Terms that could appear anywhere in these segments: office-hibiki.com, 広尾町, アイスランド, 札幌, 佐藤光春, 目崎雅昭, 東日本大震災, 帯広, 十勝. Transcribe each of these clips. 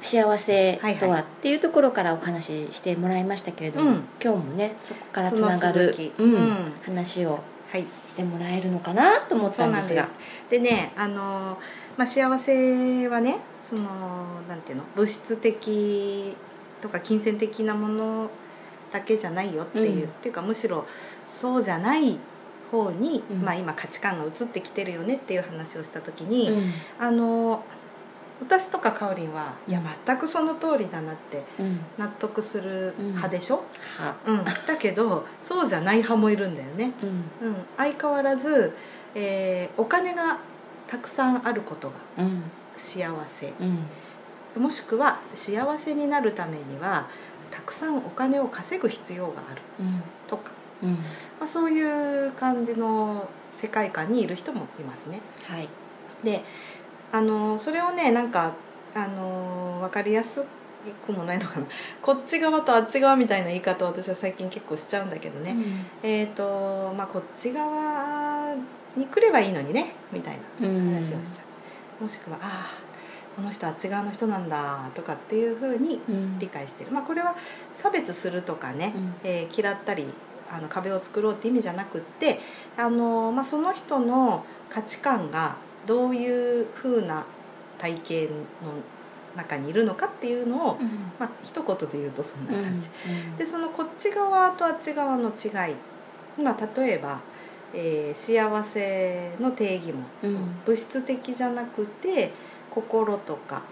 幸せとはっていうところからお話ししてもらいましたけれども、今日もねそこからつながる、話をしてもらえるのかなと思ったんですが、そうなんです。でね、幸せはね、そのなんていうの、物質的とか金銭的なものだけじゃないよっていう、っていうかむしろそうじゃない方に、今価値観が移ってきてるよねっていう話をした時に、私とかかおりんは、いや全くその通りだなって納得する派でしょ、だけどそうじゃない派もいるんだよね、相変わらず、お金がたくさんあることが幸せ、もしくは幸せになるためにはたくさんお金を稼ぐ必要があるとか、そういう感じの世界観にいる人もいますね。はい、で、それをね、なんか、分かりやすくもないのかな、こっち側とあっち側みたいな言い方を私は最近結構しちゃうんだけどね、こっち側に来ればいいのにねみたいな話をしちゃう、もしくはこの人あっち側の人なんだとかっていう風に理解してる、これは差別するとかね、嫌ったり壁を作ろうって意味じゃなくって、その人の価値観がどういう風な体系の中にいるのかっていうのを、一言で言うとそんな感じ、でそのこっち側とあっち側の違い、例えば、幸せの定義も、物質的じゃなくて心とか、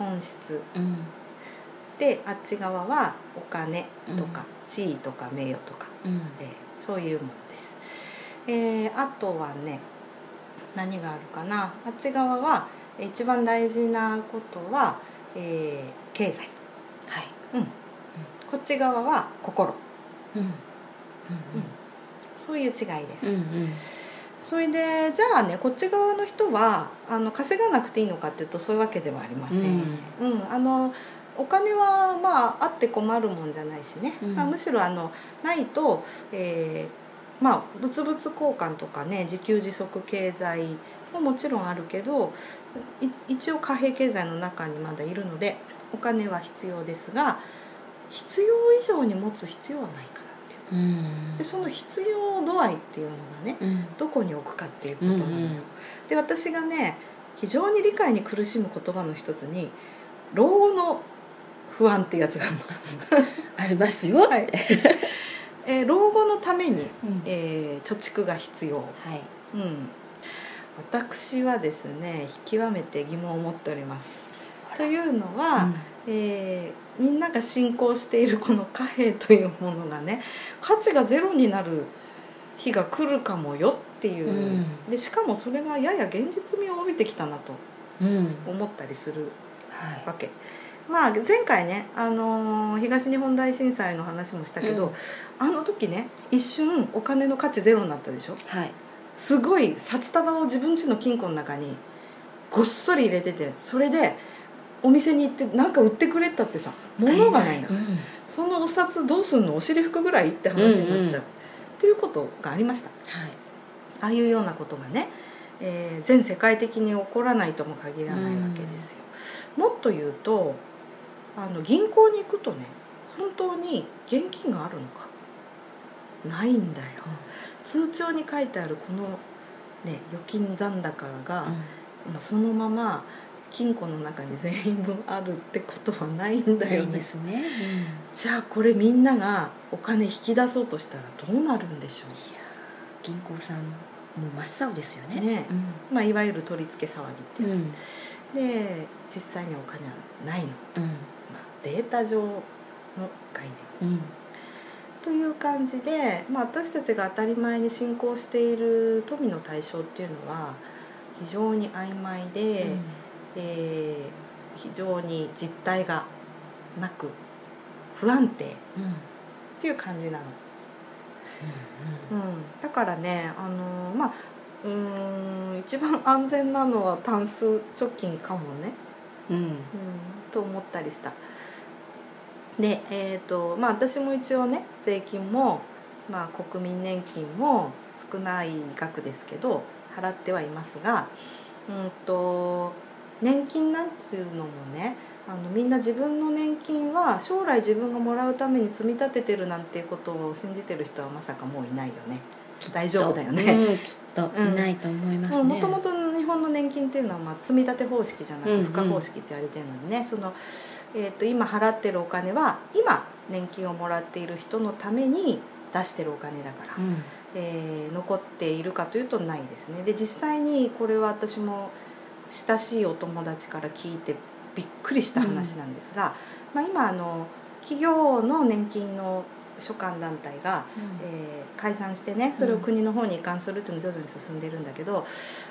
本質、であっち側はお金とか、地位とか名誉とか、そういうものです、あとはね、何があるかな、あっち側は一番大事なことは、経済、こっち側は心、そういう違いです、それでじゃあね、こっち側の人は稼がなくていいのかっていうと、そういうわけではありません、お金はあって困るもんじゃないしね、むしろないと、物々交換とかね、自給自足経済ももちろんあるけど、一応貨幣経済の中にまだいるのでお金は必要ですが、必要以上に持つ必要はないかな。でその必要度合いっていうのがね、どこに置くかっていうことなのよ、で私がね、非常に理解に苦しむ言葉の一つに老後の不安ってやつがありますよって、老後のために、貯蓄が必要、私はですね、極めて疑問を持っております。というのは、みんなが信仰しているこの貨幣というものがね、価値がゼロになる日が来るかもよっていう、でしかもそれがやや現実味を帯びてきたなと思ったりするわけ、前回ね、東日本大震災の話もしたけど、あの時ね、一瞬お金の価値ゼロになったでしょ、すごい札束を自分家の金庫の中にごっそり入れてて、それでお店に行って何か売ってくれたってさ、物がないんだから、そのお札どうすんの、お尻拭くぐらいって話になっちゃう、っていうことがありました、ああいうようなことがね、全世界的に起こらないとも限らないわけですよ、もっと言うと銀行に行くとね、本当に現金があるのかないんだよ、通帳に書いてあるこの、預金残高が、そのまま金庫の中に全員分あるってことはないんだよね。ですね、じゃあこれみんながお金引き出そうとしたらどうなるんでしょう。いや、銀行さんもう真っ青ですよね。いわゆる取り付け騒ぎってやつ、で実際にお金はないの、データ上の概念、という感じで、私たちが当たり前に信仰している富の対象っていうのは非常に曖昧で、非常に実態がなく不安定っていう感じなの、うんうんうん、だからね、まあ一番安全なのはタンス貯金かもね、うんうん、と思ったりした。で、まあ、私も一応ね税金も、まあ、国民年金も少ない額ですけど払ってはいますが、年金なんていうのもね、みんな自分の年金は将来自分がもらうために積み立ててるなんていうことを信じてる人はまさかもういないよね。大丈夫だよね、うん、きっといないと思いますね。もともと日本の年金っていうのは、まあ、積み立て方式じゃなく付加方式って言われてるのでね、うんうん、その今払ってるお金は今年金をもらっている人のために出してるお金だから、うん残っているかというとないですね。で実際にこれは私も親しいお友達から聞いてびっくりした話なんですが、うんまあ、今企業の年金の所管団体が、うん解散してねそれを国の方に移管するというのが徐々に進んでいるんだけど、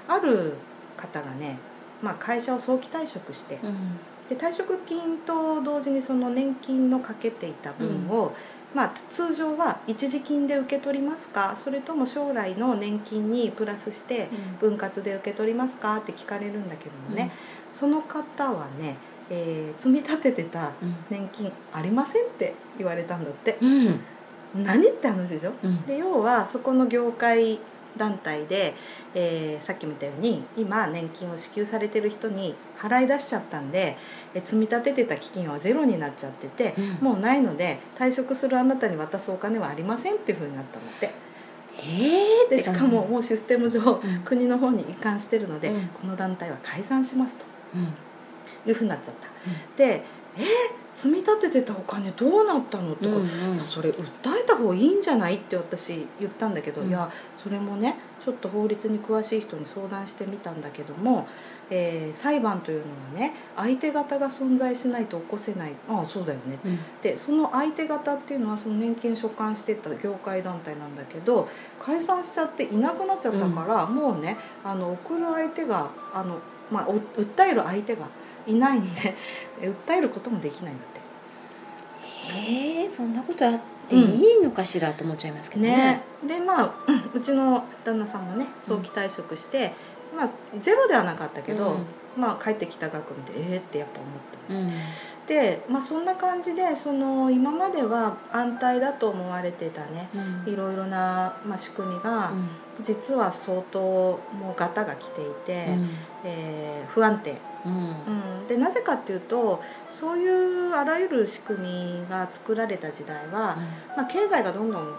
ある方がね、まあ、会社を早期退職して、うんで退職金と同時にその年金のかけていた分を、うんまあ、通常は一時金で受け取りますかそれとも将来の年金にプラスして分割で受け取りますかって聞かれるんだけどもね、うん、その方はね、積み立ててた年金ありませんって言われたんだって、うん、何って話でしょ、うん、で要はそこの業界団体で、さっき見たように今年金を支給されてる人に払い出しちゃったんで、積み立ててた基金はゼロになっちゃってて、うん、もうないので退職するあなたに渡すお金はありませんっていう風になったのって、でしかももうシステム上、うん、国の方に移管してるので、うん、この団体は解散しますと、うん、いう風になっちゃった、うん、で積み立ててたお金どうなったのって、うんうん、いやそれ訴えた方がいいんじゃないって私言ったんだけど、うん、いやそれもねちょっと法律に詳しい人に相談してみたんだけども、裁判というのはね相手方が存在しないと起こせない。ああそうだよね、うん、でその相手方っていうのはその年金所管してた業界団体なんだけど解散しちゃっていなくなっちゃったから、うん、もうね送る相手がまあ、訴える相手がいないんで訴えることもできないんだって。そんなことあっていいのかしら、うん、と思っちゃいますけど ね。でまあうちの旦那さんもね早期退職して、うんまあ、ゼロではなかったけど、うんまあ、帰ってきた額見てってやっぱ思った、ねうん、で、まあ、そんな感じでその今までは安泰だと思われてたね、うん、いろいろな、まあ、仕組みが、うん、実は相当もうガタが来ていて、うん不安定うんうん、でなぜかっていうとそういうあらゆる仕組みが作られた時代は、うんまあ、経済がどんどんこ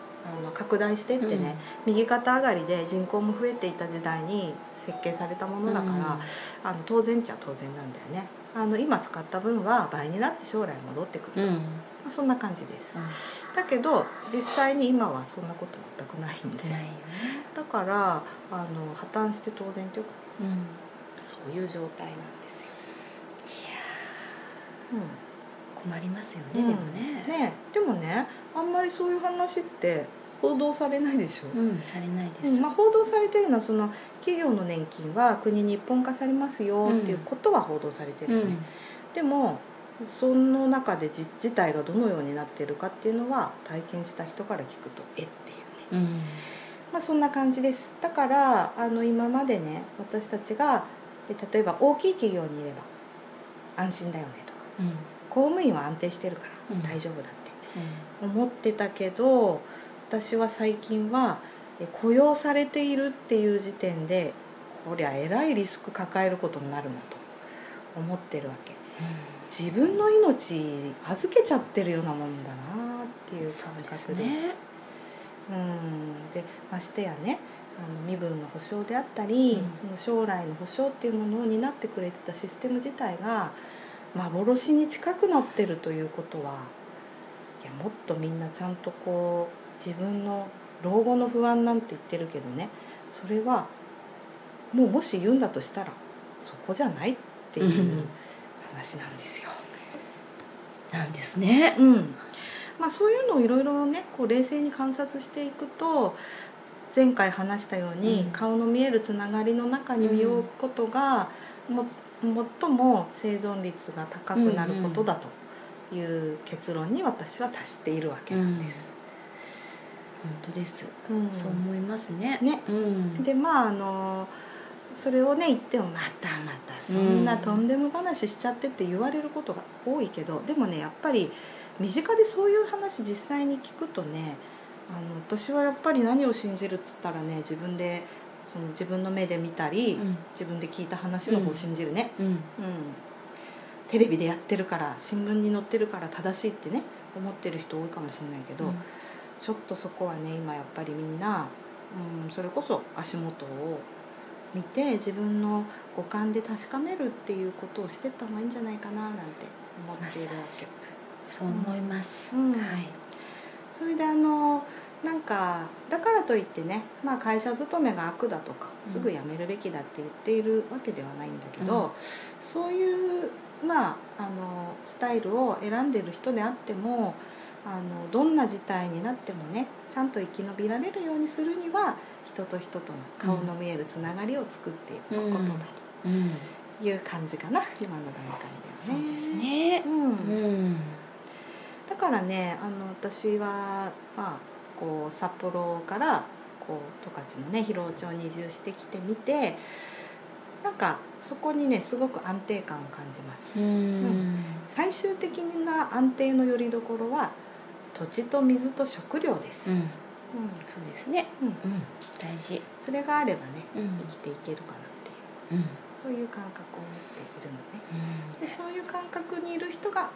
う拡大していってね、うん、右肩上がりで人口も増えていた時代に設計されたものだから、うん、当然っちゃ当然なんだよね。今使った分は倍になって将来戻ってくる、うんまあ、そんな感じです、うん、だけど実際に今はそんなこと全くないんで、ね、だから破綻して当然というか、うんそういう状態なんですよ。いや、うん、困りますよね、うん、でも ねでもねあんまりそういう話って報道されないでしょ、うん、されないです、うんまあ、報道されてるのはその企業の年金は国に一本化されますよっていうことは報道されてるよね、うん、でもその中で事態がどのようになってるかっていうのは体験した人から聞くとっていうね、うんまあ、そんな感じです。だから今までね私たちが例えば大きい企業にいれば安心だよねとか、うん、公務員は安定してるから大丈夫だって思ってたけど、うん、私は最近は雇用されているっていう時点でこりゃえらいリスク抱えることになるなと思ってるわけ、うん、自分の命預けちゃってるようなもんだなっていう感覚です。そうですね、うん、でましてやね身分の保障であったり、うん、その将来の保障っていうものを担ってくれてたシステム自体が幻に近くなってるということは、いやもっとみんなちゃんとこう自分の老後の不安なんて言ってるけどねそれはもうもし言うんだとしたらそこじゃないっていう話なんですよ、うん、なんですね、うんまあ、そういうのをいろいろねこう冷静に観察していくと前回話したように、うん、顔の見えるつながりの中に身を置くことが、うん、も最も生存率が高くなることだという結論に私は達しているわけなんです。うんうん、本当です、うん。そう思いますね。ね、うん、でまあそれをね言ってもまたそんなとんでも話しちゃってって言われることが多いけど、でもねやっぱり身近でそういう話実際に聞くとね、私はやっぱり何を信じるっつったらね、自分でその自分の目で見たり、うん、自分で聞いた話の方を信じるね、うんうん、テレビでやってるから新聞に載ってるから正しいってね思ってる人多いかもしれないけど、うん、ちょっとそこはね今やっぱりみんな、うん、それこそ足元を見て自分の五感で確かめるっていうことをしてった方がいいんじゃないかななんて思っているわけ。そう思います、うん、はい。それでなんかだからといってね、まあ、会社勤めが悪だとかすぐ辞めるべきだって言っているわけではないんだけど、うん、そういう、まあ、スタイルを選んでいる人であってもどんな事態になってもねちゃんと生き延びられるようにするには人と人との顔の見えるつながりを作っていくことだという感じかな、うん、今の段階ではね。そうですね、うんうん、だからね私は、まあこう札幌からこう十勝のね広尾町に移住してきてみて、なんかそこにねすごく安定感を感じます。うん、最終的な安定のよりどころは土地と水と食料です。うんうん、そうですね、うんうん。大事。それがあればね、うん、生きていけるかなっていう、うん、そういう感覚を持っているのね、うん。でそういう感覚にいる人が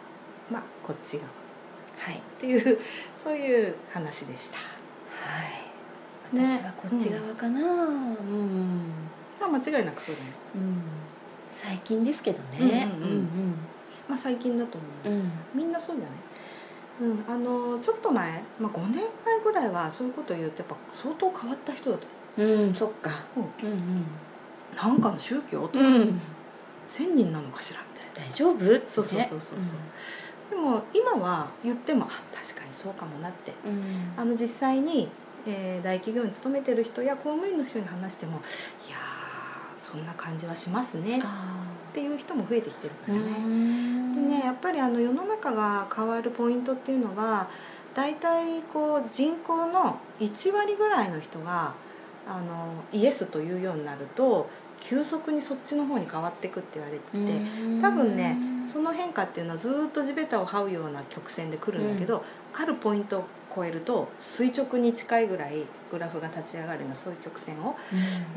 まあこっち側。はい、っていうそういう話でした。はい。私はこっち側かな。ね、うん。まあ間違いなくそうだね。うん。最近ですけどね。うんうんうん。まあ最近だと思う。うん、みんなそうじゃない。うん。ちょっと前、まあ5年前ぐらいはそういうことを言うとやっぱ相当変わった人だと。うん。そっか。うんうん。なんかの宗教とか、うん、1000人なのかしらみたいな。大丈夫？そうそう。うんでも今は言っても確かにそうかもなって、うん、実際に、大企業に勤めてる人や公務員の人に話してもいやそんな感じはしますねっていう人も増えてきてるからね。でねやっぱり世の中が変わるポイントっていうのはだいたいこう人口の1割ぐらいの人がイエスというようになると急速にそっちの方に変わっていくって言われてて、多分ねその変化っていうのはずっと地べたを這うような曲線で来るんだけど、うん、あるポイントを超えると垂直に近いぐらいグラフが立ち上がるようなそういう曲線を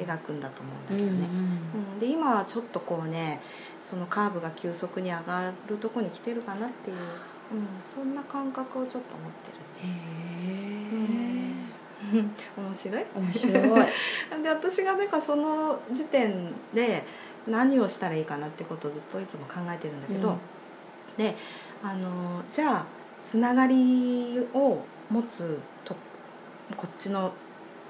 描くんだと思うんだけどね、うんうん、で今はちょっとこうねそのカーブが急速に上がるとこに来てるかなっていう、うん、そんな感覚をちょっと持ってるんです。へー、うん面白いで私がなんかその時点で何をしたらいいかなってことをずっといつも考えてるんだけど、うん、でじゃあつながりを持つとこっちの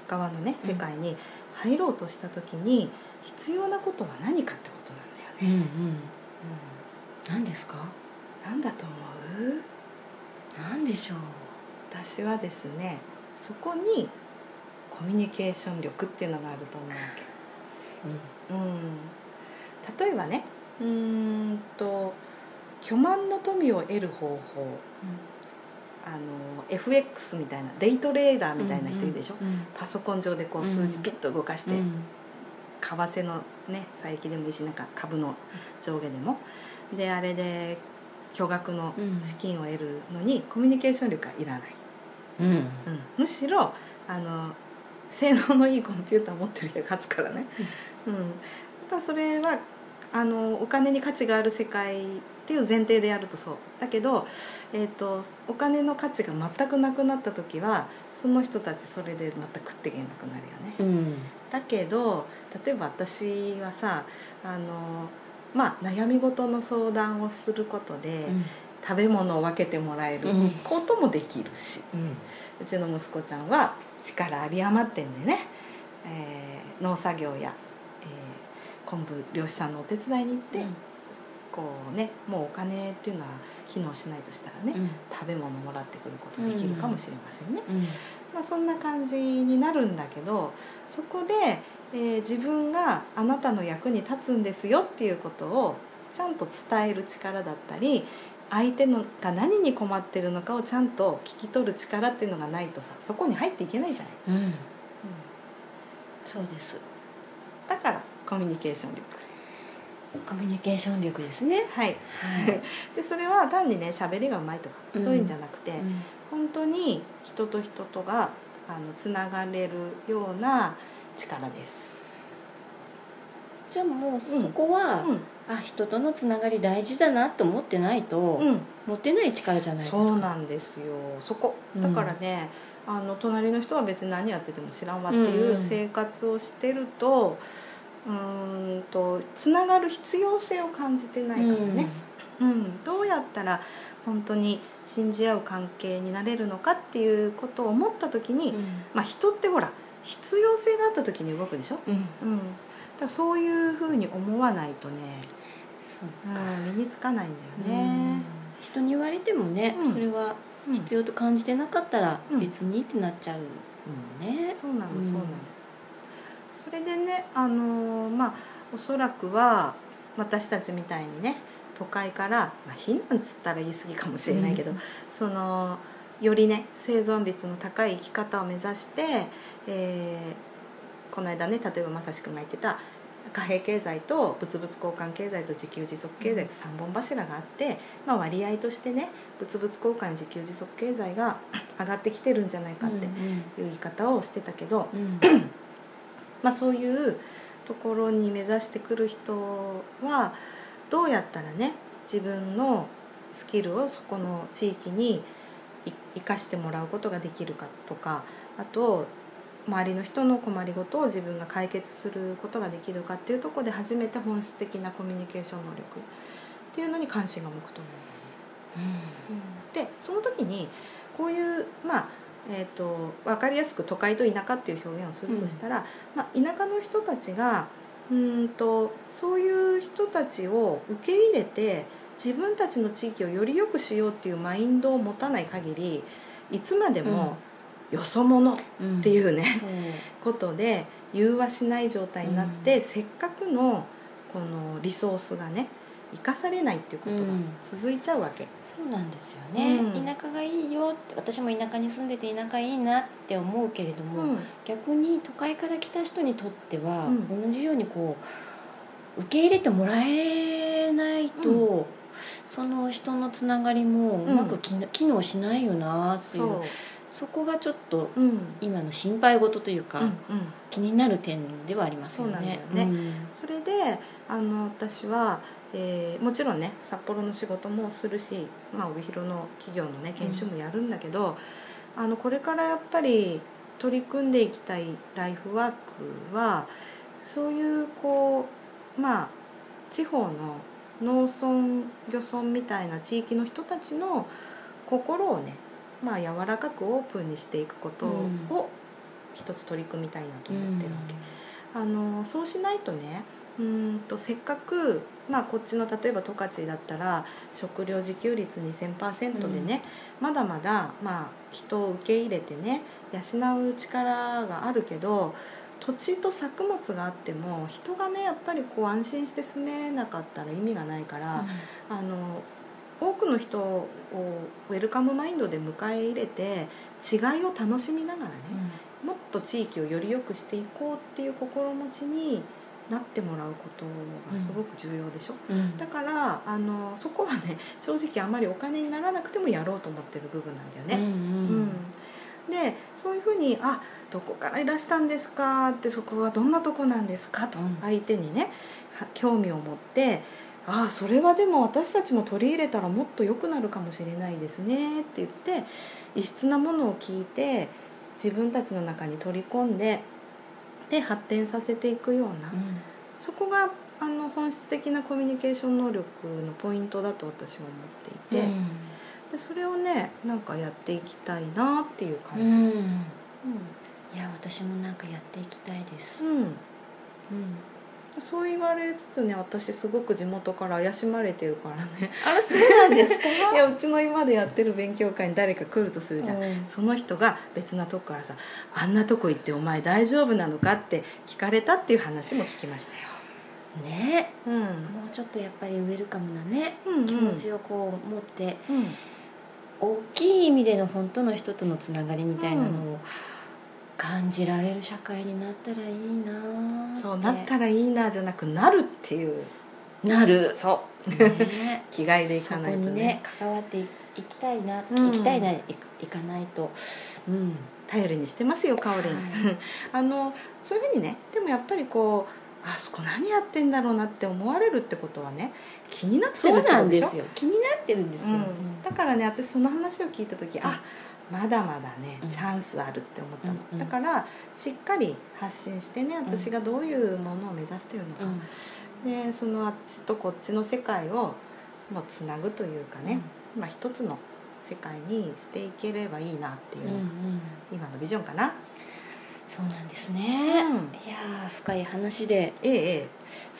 側のね世界に入ろうとした時に必要なことは何かってことなんだよね、うんうんうん、何ですか？何だと思う？何でしょう？私はですねそこにコミュニケーション力っていうのがあると思うわけ、うん、例えばね巨万の富を得る方法、FX みたいなデイトレーダーみたいな人いるでしょ、うんうんうん、パソコン上でこう数字ピッと動かして、うんうん、為替のね差益でもいいしなんか株の上下でもであれで巨額の資金を得るのにコミュニケーション力はいらない、うんうん、むしろ性能のいいコンピューター持ってる人が勝つからね、うんうん、ただそれはお金に価値がある世界っていう前提でやるとそうだけど、お金の価値が全くなくなった時はその人たちそれで全く食っていけなくなるよね、うん、だけど例えば私はさまあ、悩み事の相談をすることで、うん食べ物を分けてもらえることもできるし、うん、うちの息子ちゃんは力あり余ってんでね、農作業や、昆布漁師さんのお手伝いに行って、うん、こうねもうお金っていうのは機能しないとしたらね、うん、食べ物もらってくることできるかもしれませんね、うんうんまあ、そんな感じになるんだけどそこで自分があなたの役に立つんですよっていうことをちゃんと伝える力だったり、相手のが何に困ってるのかをちゃんと聞き取る力っていうのがないとさ、そこに入っていけないじゃない、うんうん、そうです。だからコミュニケーション力、コミュニケーション力ですね、はいはい、でそれは単にね喋りがうまいとか、うん、そういうんじゃなくて、うん、本当に人と人とがつながれるような力です。じゃあもうそこは、うんうん、あ、人とのつながり大事だなと思ってないと、うん、持ってない力じゃないですか。そうなんですよ、そこだからね、うん、隣の人は別に何やってても知らんわっていう生活をしてると、つながる必要性を感じてないからね、うんうん、どうやったら本当に信じ合う関係になれるのかっていうことを思った時に、うん、まあ、人ってほら必要性があった時に動くでしょ、うんうん、だからそういうふうに思わないとね、そうか、うん、身につかないんだよね、うん、人に言われてもね、うん、それは必要と感じてなかったら別にってなっちゃうもんね、うんうん、そうなのそうなの、うん、それでね、まあ、おそらくは私たちみたいにね都会から、まあ、避難つったら言い過ぎかもしれないけど、うん、そのよりね生存率の高い生き方を目指して、この間ね例えばまさしくんが言ってた貨幣経済と物々交換経済と自給自足経済と3本柱があって、まあ、割合としてね物々交換自給自足経済が上がってきてるんじゃないかっていう言い方をしてたけど、うんうんまあ、そういうところに目指してくる人はどうやったらね自分のスキルをそこの地域に生かしてもらうことができるかとか、あと周りの人の困りごとを自分が解決することができるかっていうところで初めて本質的なコミュニケーション能力っていうのに関心が向くと思う、うん、でその時にこういう、まあ分かりやすく都会と田舎っていう表現をするとしたら、うんまあ、田舎の人たちがそういう人たちを受け入れて自分たちの地域をより良くしようっていうマインドを持たない限り、いつまでもよそ者っていうね、うんうん、ことで融和しない状態になって、うん、せっかくのこのリソースがね生かされないっていうことが続いちゃうわけ、うん、そうなんですよね、うん、田舎がいいよ、私も田舎に住んでて田舎いいなって思うけれども、うん、逆に都会から来た人にとっては、うん、同じようにこう受け入れてもらえないと、うん、その人のつながりもうまく機能しないよなっていう、うん、そこがちょっと今の心配事というか、うんうん、気になる点ではありますよね。そうなんだよね、うん、それで私はもちろんね札幌の仕事もするし、まあ、帯広の企業の、ね、研修もやるんだけど、うん、これからやっぱり取り組んでいきたいライフワークはそういうこう、まあ、地方の農村漁村みたいな地域の人たちの心をね、まあ、柔らかくオープンにしていくことを一つ取り組みたいなと思ってるわけ、うん、そうしないとねせっかく、まあ、こっちの例えば十勝だったら食料自給率 2000% でね、うん、まだまだ、まあ、人を受け入れてね養う力があるけど、土地と作物があっても人がねやっぱりこう安心して住めなかったら意味がないから、うん、多くの人をウェルカムマインドで迎え入れて違いを楽しみながらね、うん、もっと地域をより良くしていこうっていう心持ちになってもらうことがすごく重要でしょ、うん、だからそこはね正直あまりお金にならなくてもやろうと思ってる部分なんだよね、うんうんうん、でそういうふうにあどこからいらしたんですかってそこはどんなとこなんですかと相手にね、うん、興味を持ってあそれはでも私たちも取り入れたらもっと良くなるかもしれないですねって言って異質なものを聞いて自分たちの中に取り込んでで発展させていくような、うん、そこが本質的なコミュニケーション能力のポイントだと私は思っていて、うん、でそれをねなんかやっていきたいなっていう感じ、うんうん、いや私もなんかやっていきたいです、うんうん、そう言われつつね、私すごく地元から怪しまれてるからね。あ、そうなんですか。いや、うちの今でやってる勉強会に誰か来るとするじゃん、うん、その人が別なとこからさ、あんなとこ行ってお前大丈夫なのかって聞かれたっていう話も聞きましたよね、うん、もうちょっとやっぱりウェルカムなね、うんうん、気持ちをこう持って、うん、大きい意味での本当の人とのつながりみたいなのを、うん、感じられる社会になったらいいな。そうなったらいいなじゃなくなるっていう、なる、そう、ね、気概でいかないとね、そこにね関わっていきたいな、うん、行きたいな、いかないと、うん、頼りにしてますよかおりん、はい、そういうふうにね。でもやっぱりこう、あそこ何やってんだろうなって思われるってことはね、気になってるってことでしょ。そうなんですよ、気になってるんですよ、うん、だからね、私その話を聞いた時、うん、あ、まだまだね、うん、チャンスあるって思ったの、うん、だからしっかり発信してね、私がどういうものを目指してるのか、うん、でそのあっちとこっちの世界をもうつなぐというかね、うん、まあ、一つの世界にしていければいいなっていう、うんうん、今のビジョンかな。そうなんですね、うん、いや深い話で、ええ、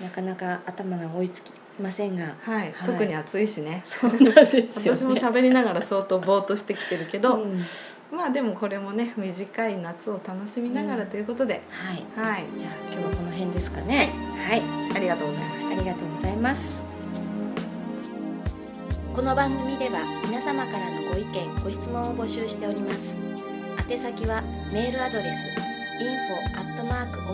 なかなか頭が追いつきませんが、はいはい、特に暑いしね。そうなんですよね。私も喋りながら相当ぼーっとしてきてるけど、うん、まあでもこれもね、短い夏を楽しみながらということで、うん、はい、はい、じゃあ今日はこの辺ですかね。はい、はい、ありがとうございます。ありがとうございます。この番組では皆様からのご意見ご質問を募集しております。宛先はメールアドレスinfo@office-hibiki.com、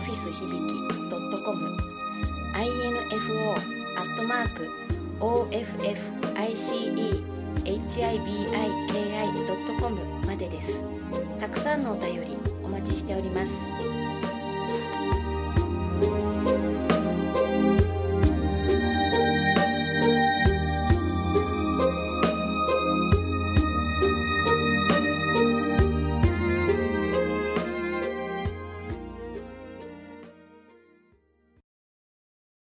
info@office-hibiki.com までです。たくさんのお便りお待ちしております。